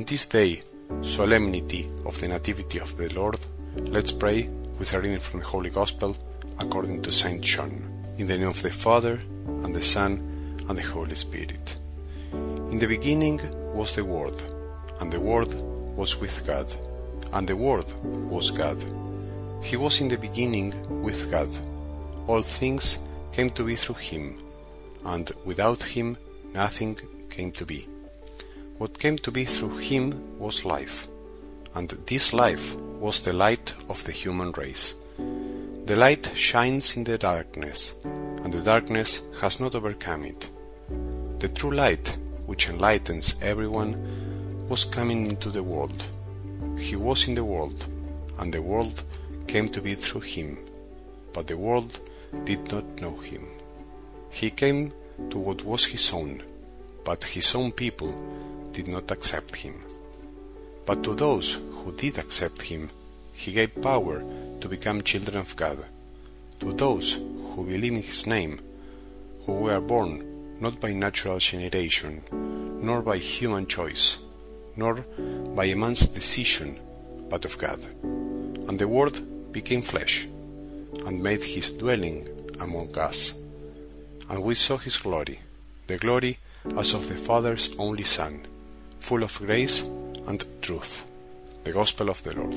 On this day, Solemnity of the Nativity of the Lord, let's pray with a reading from the Holy Gospel according to Saint John. In the name of the Father, and the Son, and the Holy Spirit. In the beginning was the Word, and the Word was with God, and the Word was God. He was in the beginning with God. All things came to be through Him, and without Him nothing came to be. What came to be through Him was life, and this life was the light of the human race. The light shines in the darkness, and the darkness has not overcome it. The true light, which enlightens everyone, was coming into the world. He was in the world, and the world came to be through Him, but the world did not know Him. He came to what was His own, but His own people did not accept Him. But to those who did accept Him, He gave power to become children of God, to those who believe in His name, who were born not by natural generation, nor by human choice, nor by a man's decision, but of God. And the Word became flesh, and made His dwelling among us. And we saw His glory, the glory as of the Father's only Son, full of grace and truth. The Gospel of the Lord.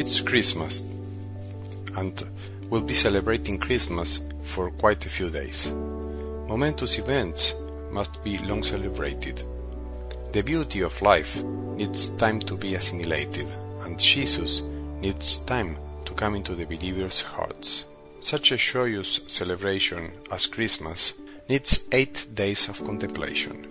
It's Christmas, and we'll be celebrating Christmas for quite a few days. Momentous events must be long celebrated. The beauty of life needs time to be assimilated, and Jesus needs time to come into the believers' hearts. Such a joyous celebration as Christmas needs 8 days of contemplation.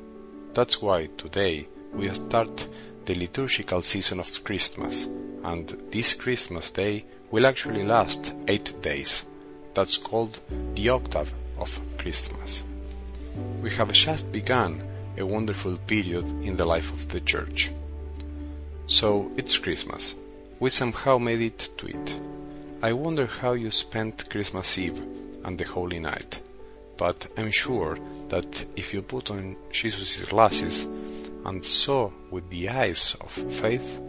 That's why today we start the liturgical season of Christmas, and this Christmas day will actually last 8 days. That's called the octave of Christmas. We have just begun a wonderful period in the life of the Church. So it's Christmas. We somehow made it to it. I wonder how you spent Christmas Eve and the Holy Night, but I'm sure that if you put on Jesus' glasses and saw with the eyes of faith,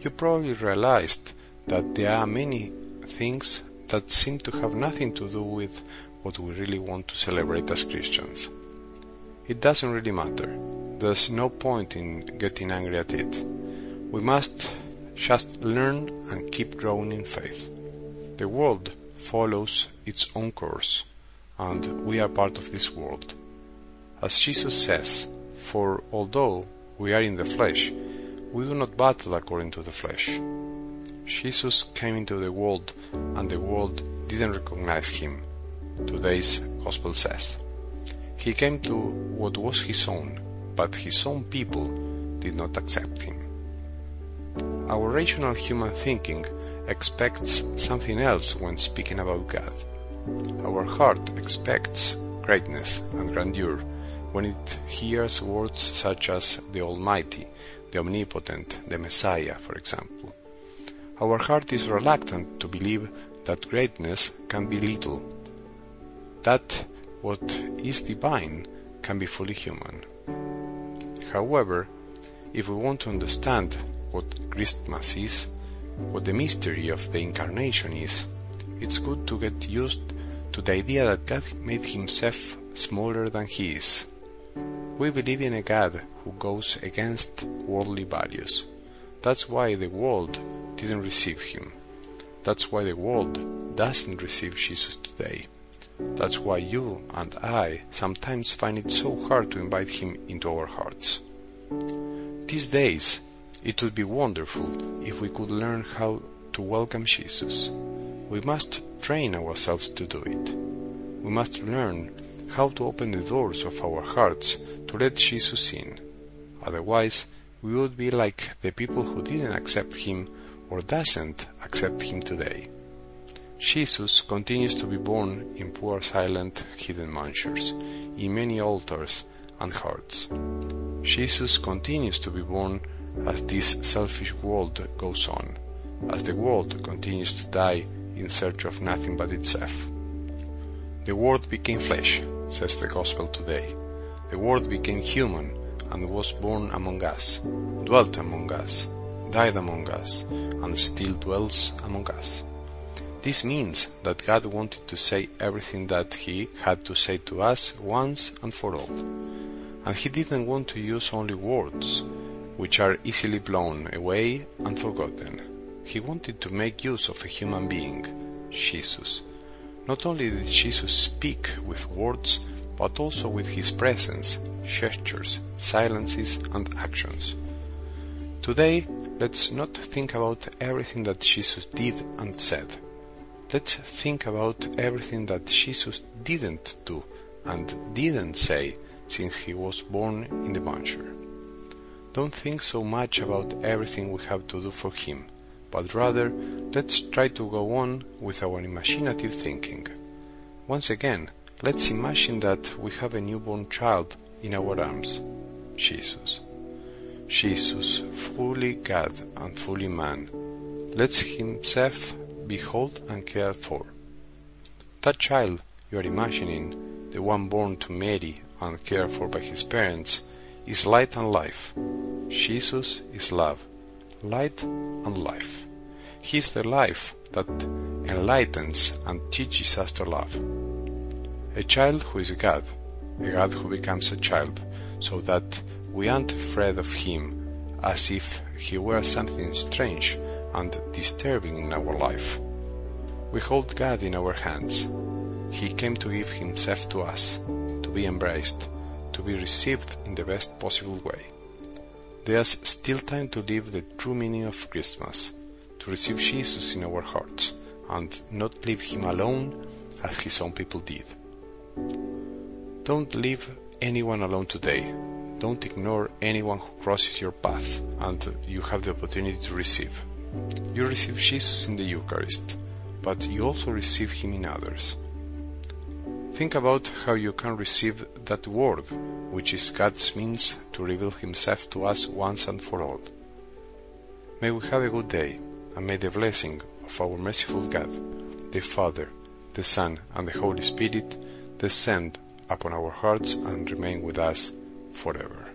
you probably realized that there are many things that seem to have nothing to do with what we really want to celebrate as Christians. It doesn't really matter. There's no point in getting angry at it. We must just learn and keep growing in faith. The world follows its own course, and we are part of this world. As Jesus says, for although we are in the flesh, we do not battle according to the flesh. Jesus came into the world, and the world didn't recognize Him, today's Gospel says. He came to what was His own, but His own people did not accept Him. Our rational human thinking expects something else when speaking about God. Our heart expects greatness and grandeur when it hears words such as the Almighty, the Omnipotent, the Messiah, for example. Our heart is reluctant to believe that greatness can be little, that what is divine can be fully human. However, if we want to understand what Christmas is, what the mystery of the Incarnation is, it's good to get used to the idea that God made Himself smaller than He is. We believe in a God who goes against worldly values. That's why the world didn't receive Him. That's why the world doesn't receive Jesus today. That's why you and I sometimes find it so hard to invite Him into our hearts. These days, it would be wonderful if we could learn how to welcome Jesus. We must train ourselves to do it. We must learn how to open the doors of our hearts to let Jesus in. Otherwise, we would be like the people who didn't accept Him or doesn't accept Him today. Jesus continues to be born in poor, silent, hidden mansions, in many altars and hearts. Jesus continues to be born as this selfish world goes on, as the world continues to die in search of nothing but itself. The Word became flesh, says the Gospel today. The Word became human and was born among us, dwelt among us, died among us, and still dwells among us. This means that God wanted to say everything that He had to say to us once and for all. And He didn't want to use only words, which are easily blown away and forgotten. He wanted to make use of a human being, Jesus. Not only did Jesus speak with words, but also with His presence, gestures, silences, and actions. Today, let's not think about everything that Jesus did and said. Let's think about everything that Jesus didn't do and didn't say since He was born in the manger. Don't think so much about everything we have to do for Him, but rather let's try to go on with our imaginative thinking. Once again, let's imagine that we have a newborn child in our arms, Jesus. Jesus, fully God and fully man, lets Himself behold and care for. That child you are imagining, the one born to Mary and cared for by His parents, is light and life. Jesus is love, light and life. He is the life that enlightens and teaches us to love. A child who is a God who becomes a child, so that we aren't afraid of Him, as if He were something strange and disturbing in our life. We hold God in our hands. He came to give Himself to us, to be embraced, to be received in the best possible way. There's still time to live the true meaning of Christmas, to receive Jesus in our hearts, and not leave Him alone as His own people did. Don't leave anyone alone today. Don't ignore anyone who crosses your path and you have the opportunity to receive. You receive Jesus in the Eucharist, but you also receive Him in others. Think about how you can receive that Word, which is God's means to reveal Himself to us once and for all. May we have a good day, and may the blessing of our merciful God, the Father, the Son, and the Holy Spirit descend upon our hearts and remain with us forever.